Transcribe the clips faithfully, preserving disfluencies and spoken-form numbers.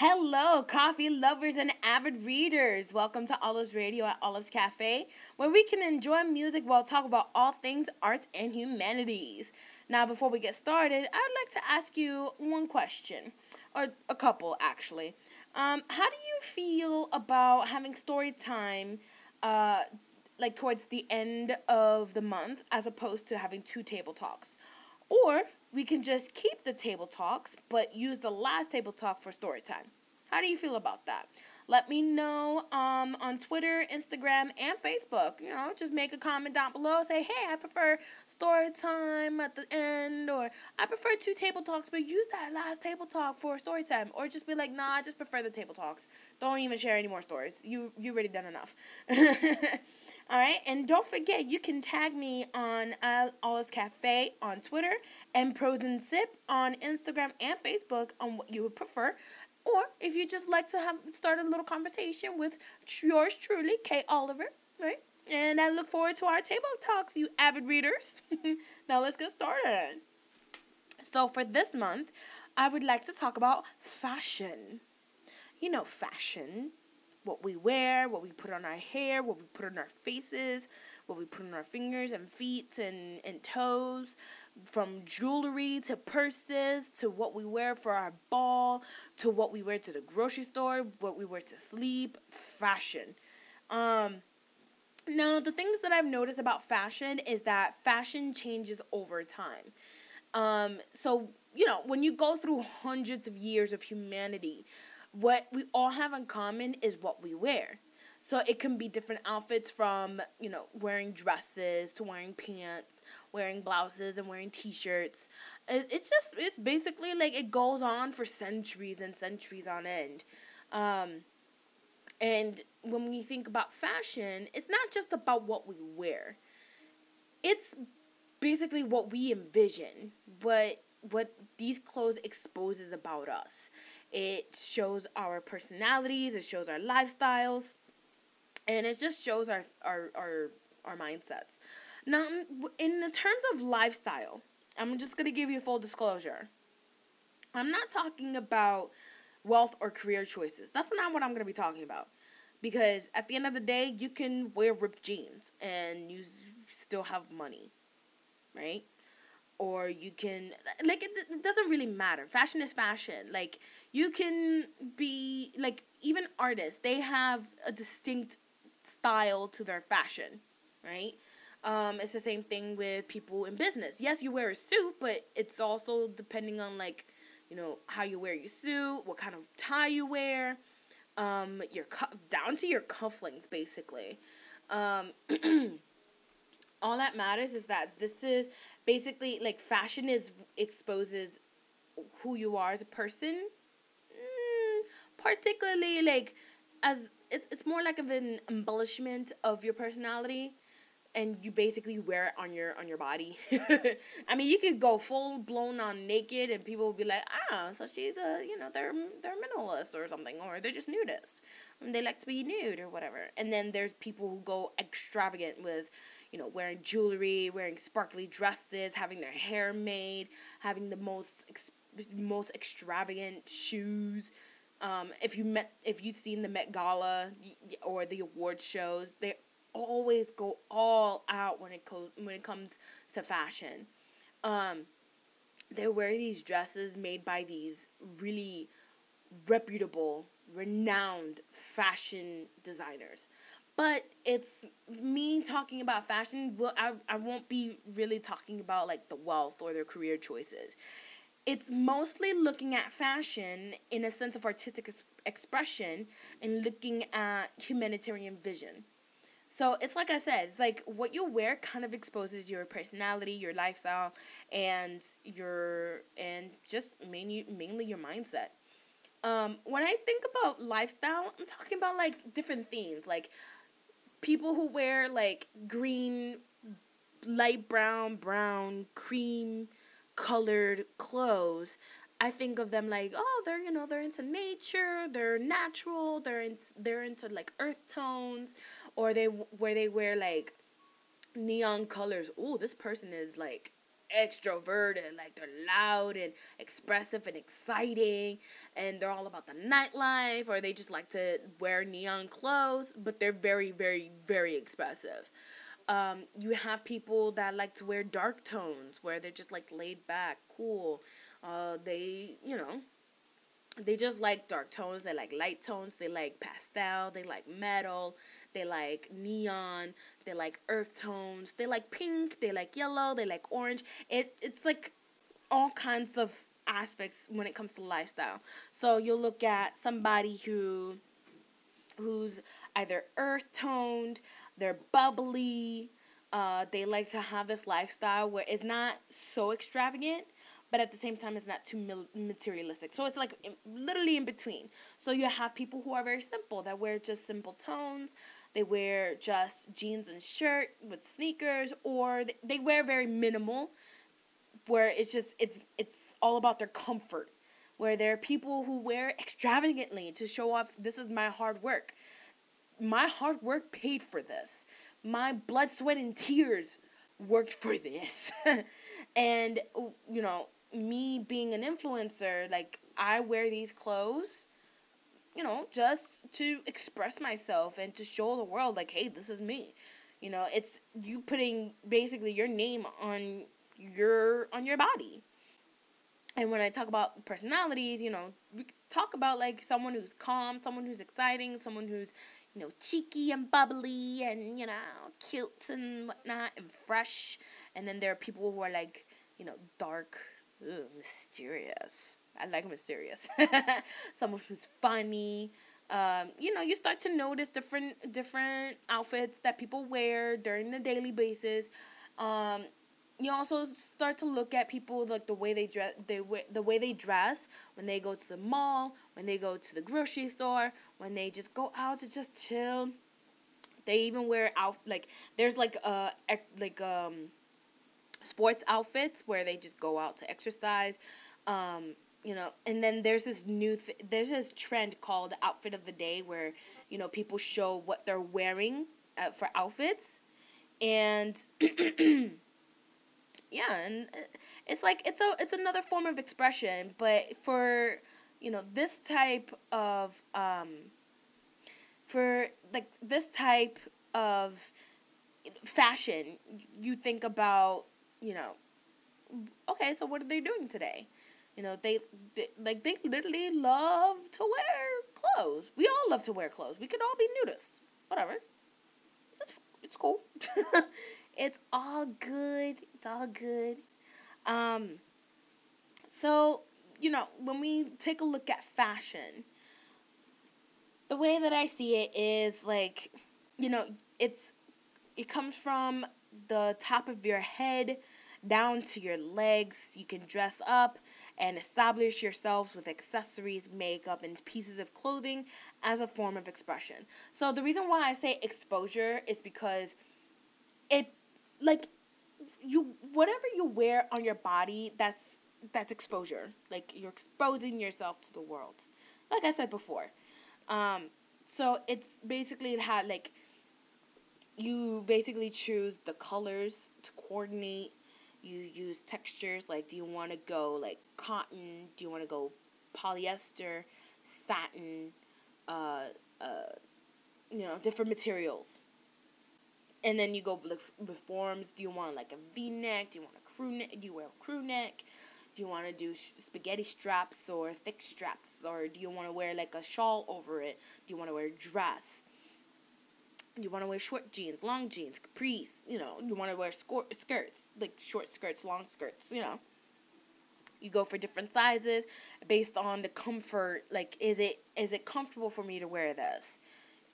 Hello, coffee lovers and avid readers. Welcome to Olive's Radio at Olive's Cafe, where we can enjoy music while talk about all things arts and humanities. Now, before we get started, I'd like to ask you one question, or a couple, actually. Um, how do you feel about having story time, uh, like towards the end of the month, as opposed to having two table talks? Or we can just keep the table talks, but use the last table talk for story time. How do you feel about that? Let me know um, on Twitter, Instagram, and Facebook. You know, just make a comment down below. Say, hey, I prefer story time at the end, or I prefer two table talks, but use that last table talk for story time. Or just be like, nah, I just prefer the table talks. Don't even share any more stories. You, you already done enough. All right, and don't forget, you can tag me on uh, Olive's Cafe on Twitter and Pros and Sip on Instagram and Facebook on what you would prefer. Or if you just like to have start a little conversation with yours truly, Kay Oliver, right? And I look forward to our table talks, you avid readers. Now let's get started. So for this month, I would like to talk about fashion. You know, fashion. What we wear, what we put on our hair, what we put on our faces, what we put on our fingers and feet and, and toes, from jewelry to purses to what we wear for our ball, to what we wear to the grocery store, what we wear to sleep, fashion. Um, now, the things that I've noticed about fashion is that fashion changes over time. Um, so, you know, when you go through hundreds of years of humanity, what we all have in common is what we wear. So it can be different outfits, from, you know, wearing dresses to wearing pants, wearing blouses and wearing t-shirts. It's just, it's basically like it goes on for centuries and centuries on end. Um, and when we think about fashion, it's not just about what we wear. It's basically what we envision, what, what these clothes exposes about us. It shows our personalities, it shows our lifestyles, and it just shows our, our, our, our mindsets. Now, in the terms of lifestyle, I'm just going to give you full disclosure. I'm not talking about wealth or career choices. That's not what I'm going to be talking about. Because at the end of the day, you can wear ripped jeans and you still have money, right? Or you can, like, it, it doesn't really matter. Fashion is fashion. Like, you can be, like, even artists, they have a distinct style to their fashion, right? Um, it's the same thing with people in business. Yes, you wear a suit, but it's also depending on, like, you know, how you wear your suit, what kind of tie you wear, um, your cu- down to your cufflinks, basically. Um, all that matters is that this is... Basically, like, fashion is exposes who you are as a person, mm, particularly, like, as it's, it's more like of an embellishment of your personality, and you basically wear it on your, on your body. I mean, you could go full-blown on naked, and people will be like, ah, so she's a, you know, they're, they're minimalist or something, or they're just nudists, and they like to be nude or whatever. And then there's people who go extravagant with, you know, wearing jewelry, wearing sparkly dresses, having their hair made, having the most ex- most extravagant shoes. Um, if you met, if you've seen the Met Gala or the award shows, they always go all out when it co- when it comes to fashion. Um, they wear these dresses made by these really reputable, renowned fashion designers. But it's me talking about fashion. Well, I, I won't be really talking about, like, the wealth or their career choices. It's mostly looking at fashion in a sense of artistic ex- expression and looking at humanitarian vision. So it's like I said, it's like what you wear kind of exposes your personality, your lifestyle, and your and just mainly, mainly your mindset. Um, when I think about lifestyle, I'm talking about, like, different themes, like people who wear, like, green, light brown, brown, cream colored clothes. I think of them like, oh, they're, you know, they're into nature, they're natural, they're in, they're into, like, earth tones, or they where they wear, like, neon colors. Oh, this person is, like, extroverted, and like they're loud and expressive and exciting, and they're all about the nightlife, or they just like to wear neon clothes, but they're very, very, very expressive. Um, you have people that like to wear dark tones, where they're just like laid back, cool. Uh, they, you know, they just like dark tones, they like light tones, they like pastel, they like metal, they like neon, they like earth tones, they like pink, they like yellow, they like orange. It It's like all kinds of aspects when it comes to lifestyle. So you'll look at somebody who who's either earth toned, they're bubbly, uh, they like to have this lifestyle where it's not so extravagant, but at the same time, it's not too materialistic. So it's like in, literally in between. So you have people who are very simple, that wear just simple tones. They wear just jeans and shirt with sneakers, or they, they wear very minimal, where it's just, it's it's all about their comfort. Where there are people who wear extravagantly to show off, this is my hard work. My hard work paid for this. My blood, sweat, and tears worked for this. And, you know, me being an influencer, like, I wear these clothes, you know, just to express myself and to show the world, like, hey, this is me. You know, it's you putting basically your name on your on your body. And when I talk about personalities, you know, we talk about, like, someone who's calm, someone who's exciting, someone who's, you know, cheeky and bubbly and, you know, cute and whatnot and fresh. And then there are people who are, like, you know, dark, ugh, mysterious. I like mysterious. Someone who's funny. Um, you know, you start to notice different different outfits that people wear during the daily basis. Um, you also start to look at people, like, the way they dress, they the way they dress when they go to the mall, when they go to the grocery store, when they just go out to just chill. They even wear out like there's like uh like um. sports outfits where they just go out to exercise, um, you know, and then there's this new, th- there's this trend called outfit of the day where, you know, people show what they're wearing uh, for outfits, and yeah, and it's like, it's a, it's another form of expression, but for, you know, this type of, um, for, like, this type of fashion, you think about, you know, okay, so what are they doing today? You know, they, they, like, they literally love to wear clothes. We all love to wear clothes. We could all be nudists. Whatever. It's, it's cool. It's all good. It's all good. Um, so, you know, when we take a look at fashion, the way that I see it is, like, you know, it's, it comes from the top of your head down to your legs. You can dress up and establish yourselves with accessories, makeup, and pieces of clothing as a form of expression. So the reason why I say exposure is because it, like, you, whatever you wear on your body, that's that's exposure. Like, you're exposing yourself to the world. Like I said before. Um, so it's basically how, like, you basically choose the colors to coordinate. You use textures. Like, do you want to go, like, cotton? Do you want to go polyester, satin, uh, uh, you know, different materials? And then you go with, with forms. Do you want, like, a V-neck? Do you want a crew neck? Do you wear a crew neck? Do you want to do sh- spaghetti straps or thick straps? Or do you want to wear, like, a shawl over it? Do you want to wear a dress? You want to wear short jeans, long jeans, capris, you know. You want to wear scor- skirts, like short skirts, long skirts, you know. You go for different sizes based on the comfort. Like, is it is it comfortable for me to wear this?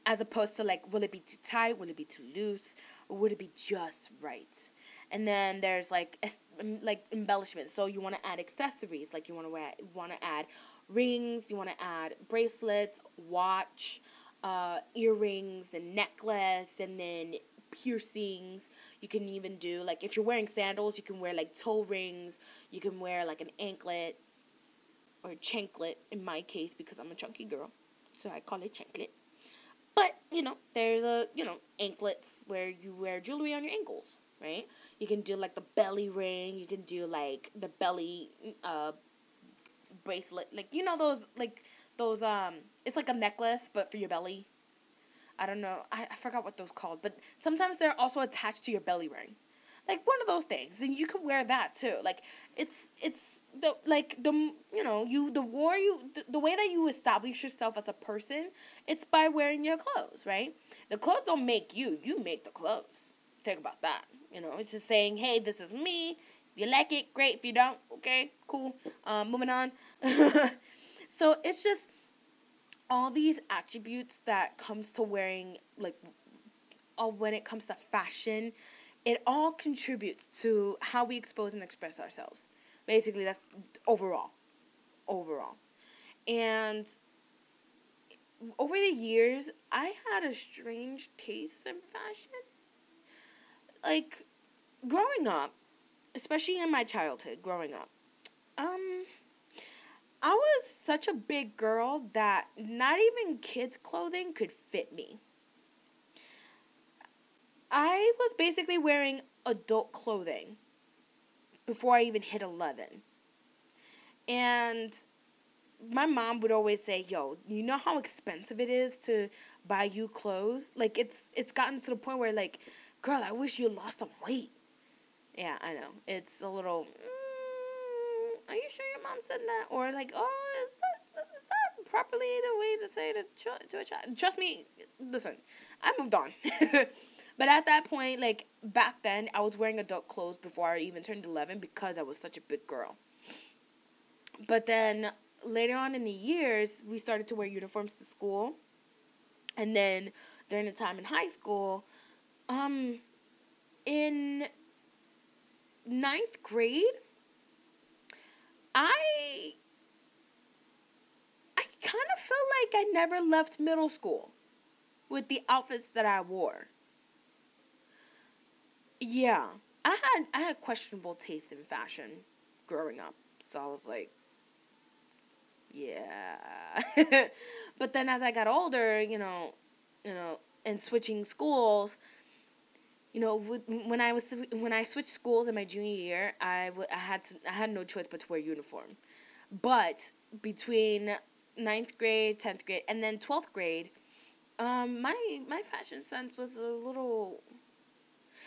As opposed to, like, will it be too tight? Will it be too loose? Or would it be just right? And then there's, like, es- like embellishments. So you want to add accessories. Like, you want to wear, want to add rings. You want to add bracelets, watch, Uh, earrings and necklace, and then piercings. You can even do, like, if you're wearing sandals, you can wear, like, toe rings. You can wear, like, an anklet or a chanklet in my case, because I'm a chunky girl, so I call it chanklet. But, you know, there's a, you know, anklets where you wear jewelry on your ankles. right? You can do, like, the belly ring. You can do, like, the belly uh, bracelet. Like, you know those, like, those, um, it's like a necklace, but for your belly. I don't know. I, I forgot what those called. But sometimes they're also attached to your belly ring. Like, one of those things. And you can wear that, too. Like, it's, it's, the like, the, you know, you, the war you, the, the way that you establish yourself as a person, it's by wearing your clothes, right? The clothes don't make you. You make the clothes. Think about that. You know, it's just saying, hey, this is me. If you like it, great. If you don't, okay, cool. Um, moving on. So, it's just all these attributes that comes to wearing, like, all, when it comes to fashion, it all contributes to how we expose and express ourselves. Basically, that's overall. Overall. And over the years, I had a strange taste in fashion. Like, growing up, especially in my childhood, growing up, um, I was such a big girl that not even kids' clothing could fit me. I was basically wearing adult clothing before I even hit eleven. And my mom would always say, yo, you know how expensive it is to buy you clothes? Like, it's it's gotten to the point where, like, girl, I wish you lost some weight. Yeah, I know. It's a little, mm, are you sure your mom said that? Or, like, oh, is that, is that properly the way to say to, ch- to a child? Trust me, listen, I moved on. But at that point, like, back then, I was wearing adult clothes before I even turned eleven because I was such a big girl. But then later on in the years, we started to wear uniforms to school. And then during the time in high school, um, in ninth grade, I, I kind of feel like I never left middle school with the outfits that I wore. Yeah, I had I had questionable taste in fashion growing up, so I was like, yeah. But then as I got older, you know, you know, and switching schools, you know, when I was when I switched schools in my junior year, I, w- I had to, I had no choice but to wear uniform. But between ninth grade, tenth grade, and then twelfth grade, um, my my fashion sense was a little.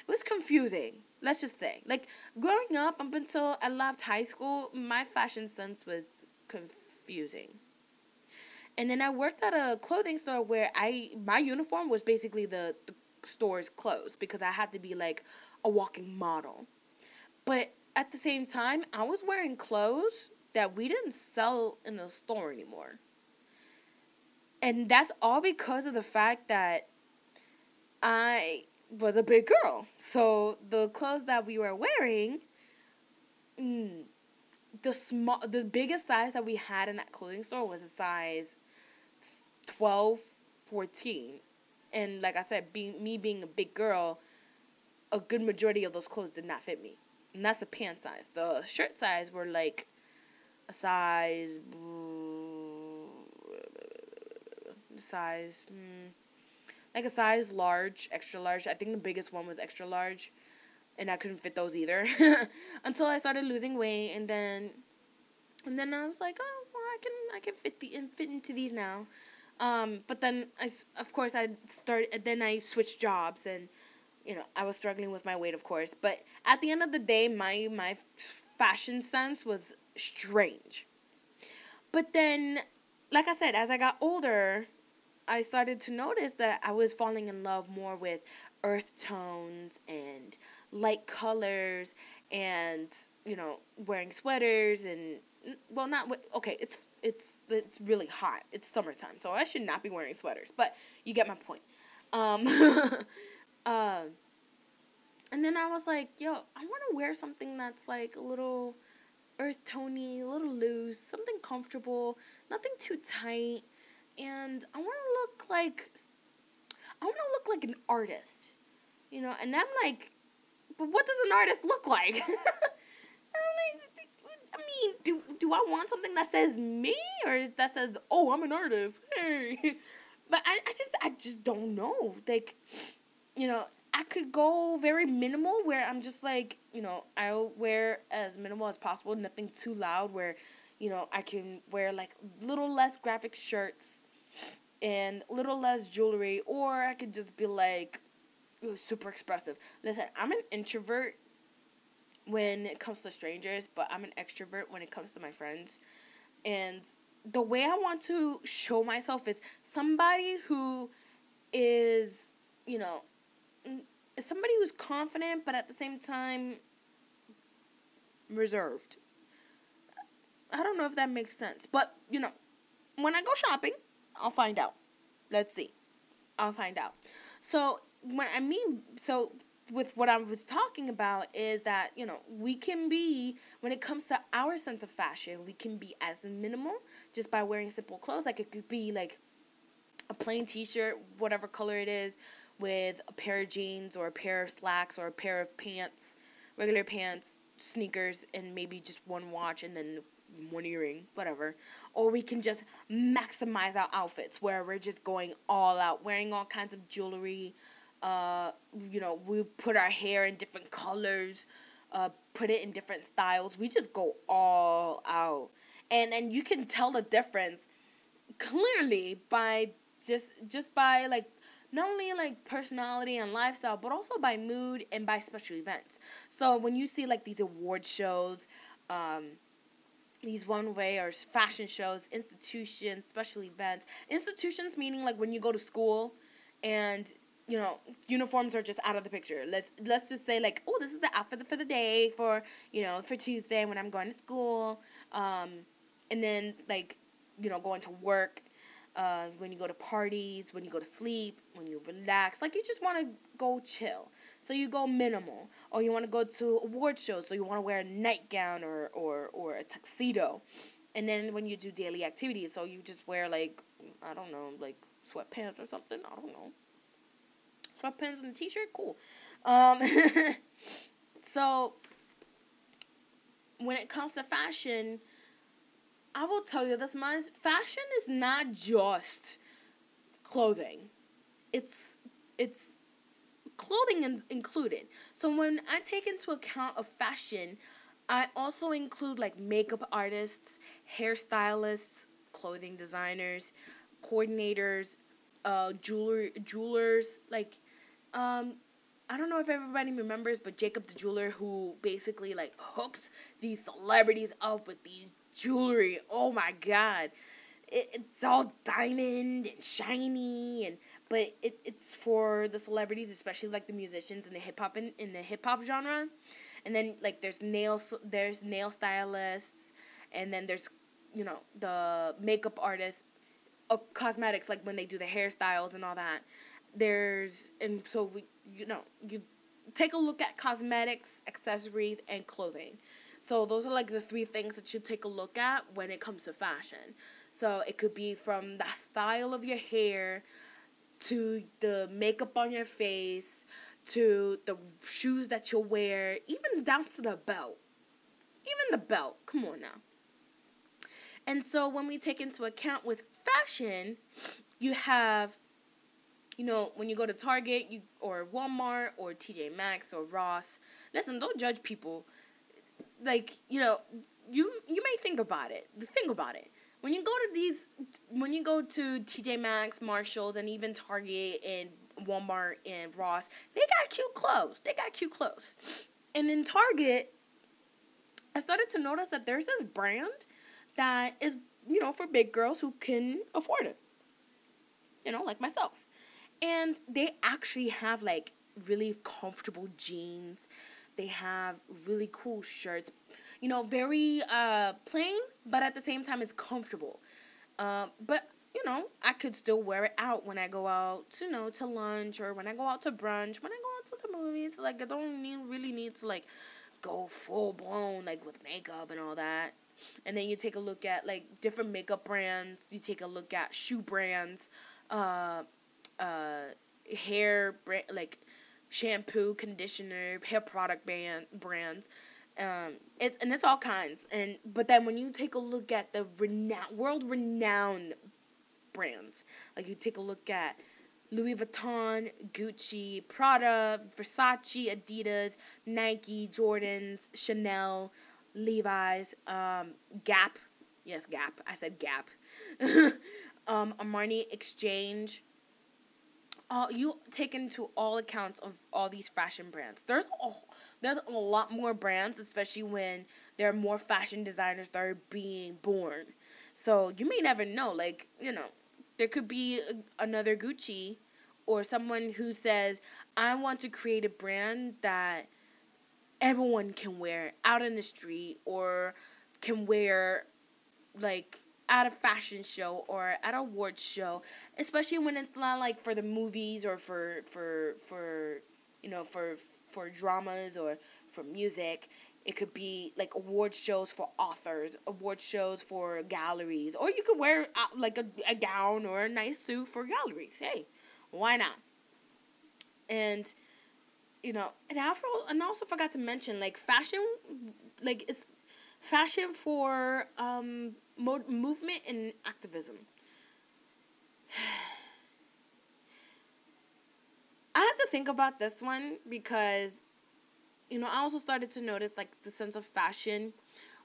It was confusing, let's just say. Like, growing up, up until I left high school, my fashion sense was confusing. And then I worked at a clothing store where I my uniform was basically the, the store's clothes because I had to be, like, a walking model. But at the same time, I was wearing clothes that we didn't sell in the store anymore. And that's all because of the fact that I was a big girl. So the clothes that we were wearing, mm, the small, the biggest size that we had in that clothing store was a size twelve, fourteen. And like I said, being, me being a big girl, a good majority of those clothes did not fit me. And that's the pant size. The shirt size were like a size, size, mm, like a size large, extra large. I think the biggest one was extra large, and I couldn't fit those either until I started losing weight, and then, and then I was like, oh, well, I can I can fit the and fit into these now, um. But then I of course I started. Then I switched jobs, and you know I was struggling with my weight, of course. But at the end of the day, my my fashion sense was strange. But then, like I said, as I got older, I started to notice that I was falling in love more with earth tones and light colors and, you know, wearing sweaters and, well, not, okay, it's it's it's really hot. It's summertime, so I should not be wearing sweaters, but you get my point. Um, uh, and then I was like, yo, I want to wear something that's, like, a little earth tone-y, a little loose, something comfortable, nothing too tight. And I want to look like, I want to look like an artist, you know, and I'm like, but what does an artist look like? I'm like, I mean, do do I want something that says me or that says, oh, I'm an artist, hey, but I, I just, I just don't know, like, you know, I could go very minimal where I'm just like, you know, I'll wear as minimal as possible, nothing too loud where, you know, I can wear like little less graphic shirts and little less jewelry, or I could just be like super expressive. Listen, I'm an introvert when it comes to strangers, but I'm an extrovert when it comes to my friends. And the way I want to show myself is somebody who is, you know, somebody who's confident, but at the same time reserved. I don't know if that makes sense, but, you know, when I go shopping, I'll find out. Let's see. I'll find out. So, when I mean, so with what I was talking about is that, you know, we can be, when it comes to our sense of fashion, we can be as minimal just by wearing simple clothes. Like, it could be, like, a plain t-shirt, whatever color it is, with a pair of jeans or a pair of slacks or a pair of pants, regular pants, sneakers, and maybe just one watch and then one earring, whatever. Or we can just maximize our outfits where we're just going all out, wearing all kinds of jewelry. Uh, you know, we put our hair in different colors, uh, put it in different styles. We just go all out. And and you can tell the difference clearly by just just by like not only like personality and lifestyle, but also by mood and by special events. So when you see like these award shows, um, these one-way or fashion shows, institutions, special events, institutions meaning like when you go to school and, you know, uniforms are just out of the picture. Let's let's just say like, oh, this is the outfit for the day for, you know, for Tuesday when I'm going to school. Um, and then like, you know, going to work. Uh, when you go to parties, when you go to sleep, when you relax, like you just want to go chill, so you go minimal, or you want to go to award shows, so you want to wear a nightgown or, or, or a tuxedo, and then when you do daily activities, so you just wear like, I don't know, like sweatpants or something, I don't know, sweatpants and a t-shirt, cool. Um, so, when it comes to fashion, I will tell you this much, fashion is not just clothing. It's it's clothing in, included. So when I take into account of fashion, I also include like makeup artists, hairstylists, clothing designers, coordinators, uh, jeweler, jewelers. Like, um, I don't know if everybody remembers, but Jacob the jeweler, who basically like hooks these celebrities up with these jewelry, oh my god, it, it's all diamond and shiny, and but it, it's for the celebrities, especially like the musicians in the hip hop in, in the hip hop genre, and then like there's nails, there's nail stylists, and then there's, you know, the makeup artists, uh, cosmetics, like when they do the hairstyles and all that. There's and so we, you know, you take a look at cosmetics, accessories, and clothing. So those are like the three things that you take a look at when it comes to fashion. So it could be from the style of your hair, to the makeup on your face, to the shoes that you wear, even down to the belt. Even the belt. Come on now. And so when we take into account with fashion, you have, you know, when you go to Target you or Walmart or T J Maxx or Ross, listen, don't judge people. Like, you know, you you may think about it. Think about it. When you go to these, when you go to T J Maxx, Marshalls, and even Target and Walmart and Ross, they got cute clothes. They got cute clothes. And in Target, I started to notice that there's this brand that is, you know, for big girls who can afford it. You know, like myself. And they actually have, like, really comfortable jeans. They have really cool shirts, you know, very uh, plain, but at the same time, it's comfortable. Uh, but, you know, I could still wear it out when I go out, you know, to lunch or when I go out to brunch, when I go out to the movies. Like, I don't need, really need to, like, go full-blown, like, with makeup and all that. And then you take a look at, like, different makeup brands. You take a look at shoe brands, uh, uh, hair brand, like, shampoo, conditioner, hair product brand, brands, um, it's and it's all kinds. And but then when you take a look at the renowned, world-renowned brands, like you take a look at Louis Vuitton, Gucci, Prada, Versace, Adidas, Nike, Jordans, Chanel, Levi's, um, Gap. Yes, Gap. I said Gap. um, Armani Exchange. Uh, you take into all accounts of all these fashion brands. There's a, there's a lot more brands, especially when there are more fashion designers that are being born. So you may never know, like, you know, there could be a, another Gucci or someone who says, I want to create a brand that everyone can wear out in the street or can wear, like, at a fashion show or at an awards show, especially when it's not, like, for the movies or for, for, for you know, for, for dramas or for music. It could be, like, award shows for authors, award shows for galleries. Or you could wear, uh, like, a, a gown or a nice suit for galleries. Hey, why not? And, you know, and I also forgot to mention, like, fashion, like, it's fashion for um, mo- movement and activism. I had to think about this one because, you know, I also started to notice, like, the sense of fashion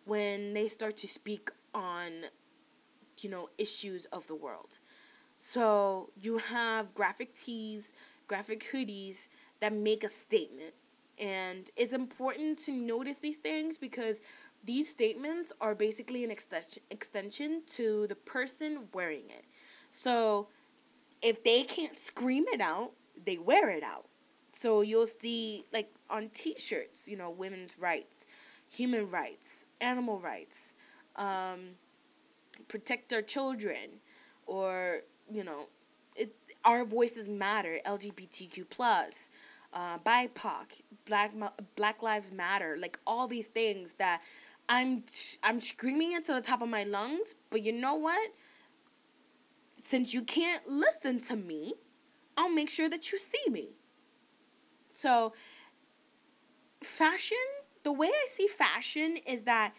when they start to speak on, you know, issues of the world. So you have graphic tees, graphic hoodies that make a statement. And it's important to notice these things because these statements are basically an extension extension to the person wearing it. So if they can't scream it out, they wear it out. So you'll see, like, on T-shirts, you know, women's rights, human rights, animal rights, um, protect our children, or, you know, it, our voices matter, L G B T Q plus, uh, B I P O C, Black Black Lives Matter, like, all these things that I'm, I'm screaming it to the top of my lungs, but you know what? Since you can't listen to me, I'll make sure that you see me. So, fashion, the way I see fashion is that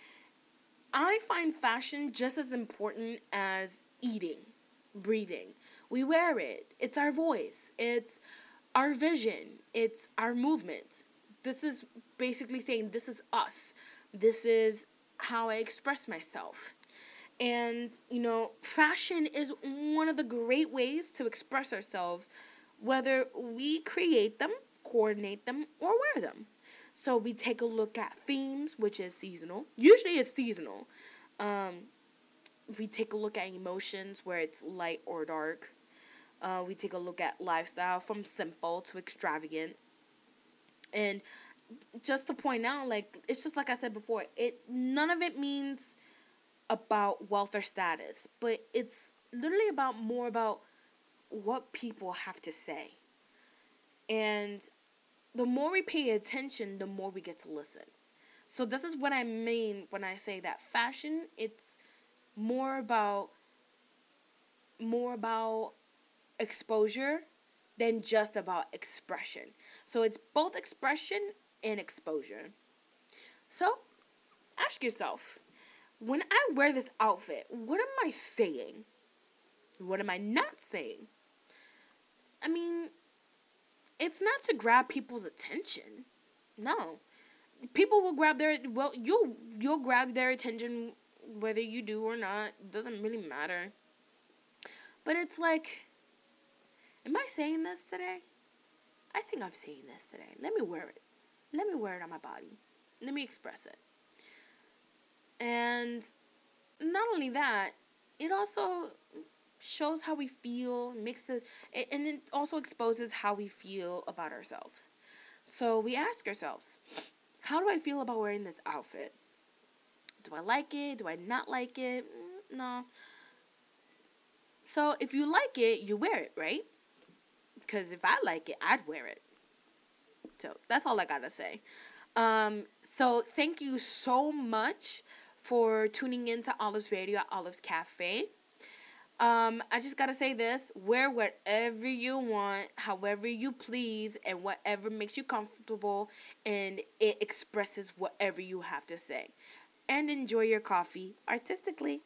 I find fashion just as important as eating, breathing. We wear it. It's our voice. It's our vision. It's our movement. This is basically saying this is us. This is how I express myself. And, you know, fashion is one of the great ways to express ourselves, whether we create them, coordinate them, or wear them. So we take a look at themes, which is seasonal. Usually it's seasonal. Um, we take a look at emotions, where it's light or dark. Uh, we take a look at lifestyle, from simple to extravagant. And just to point out, like, it's just like I said before, it none of it means about wealth or status, but it's literally about more about what people have to say. And the more we pay attention, the more we get to listen. So this is what I mean when I say that fashion, it's more about more about exposure than just about expression. So it's both expression and exposure. So ask yourself, when I wear this outfit, what am I saying? What am I not saying? I mean, it's not to grab people's attention. No. People will grab their... Well, you'll, you'll grab their attention whether you do or not. It doesn't really matter. But it's like, am I saying this today? I think I'm saying this today. Let me wear it. Let me wear it on my body. Let me express it. And not only that, it also shows how we feel, mixes, and it also exposes how we feel about ourselves. So we ask ourselves, how do I feel about wearing this outfit? Do I like it? Do I not like it? No. So if you like it, you wear it, right? Because if I like it, I'd wear it. So that's all I gotta say. Um, so thank you so much for tuning in to Olive's Radio at Olive's Cafe. Um, I just gotta say this, wear whatever you want, however you please, and whatever makes you comfortable, and it expresses whatever you have to say. And enjoy your coffee artistically.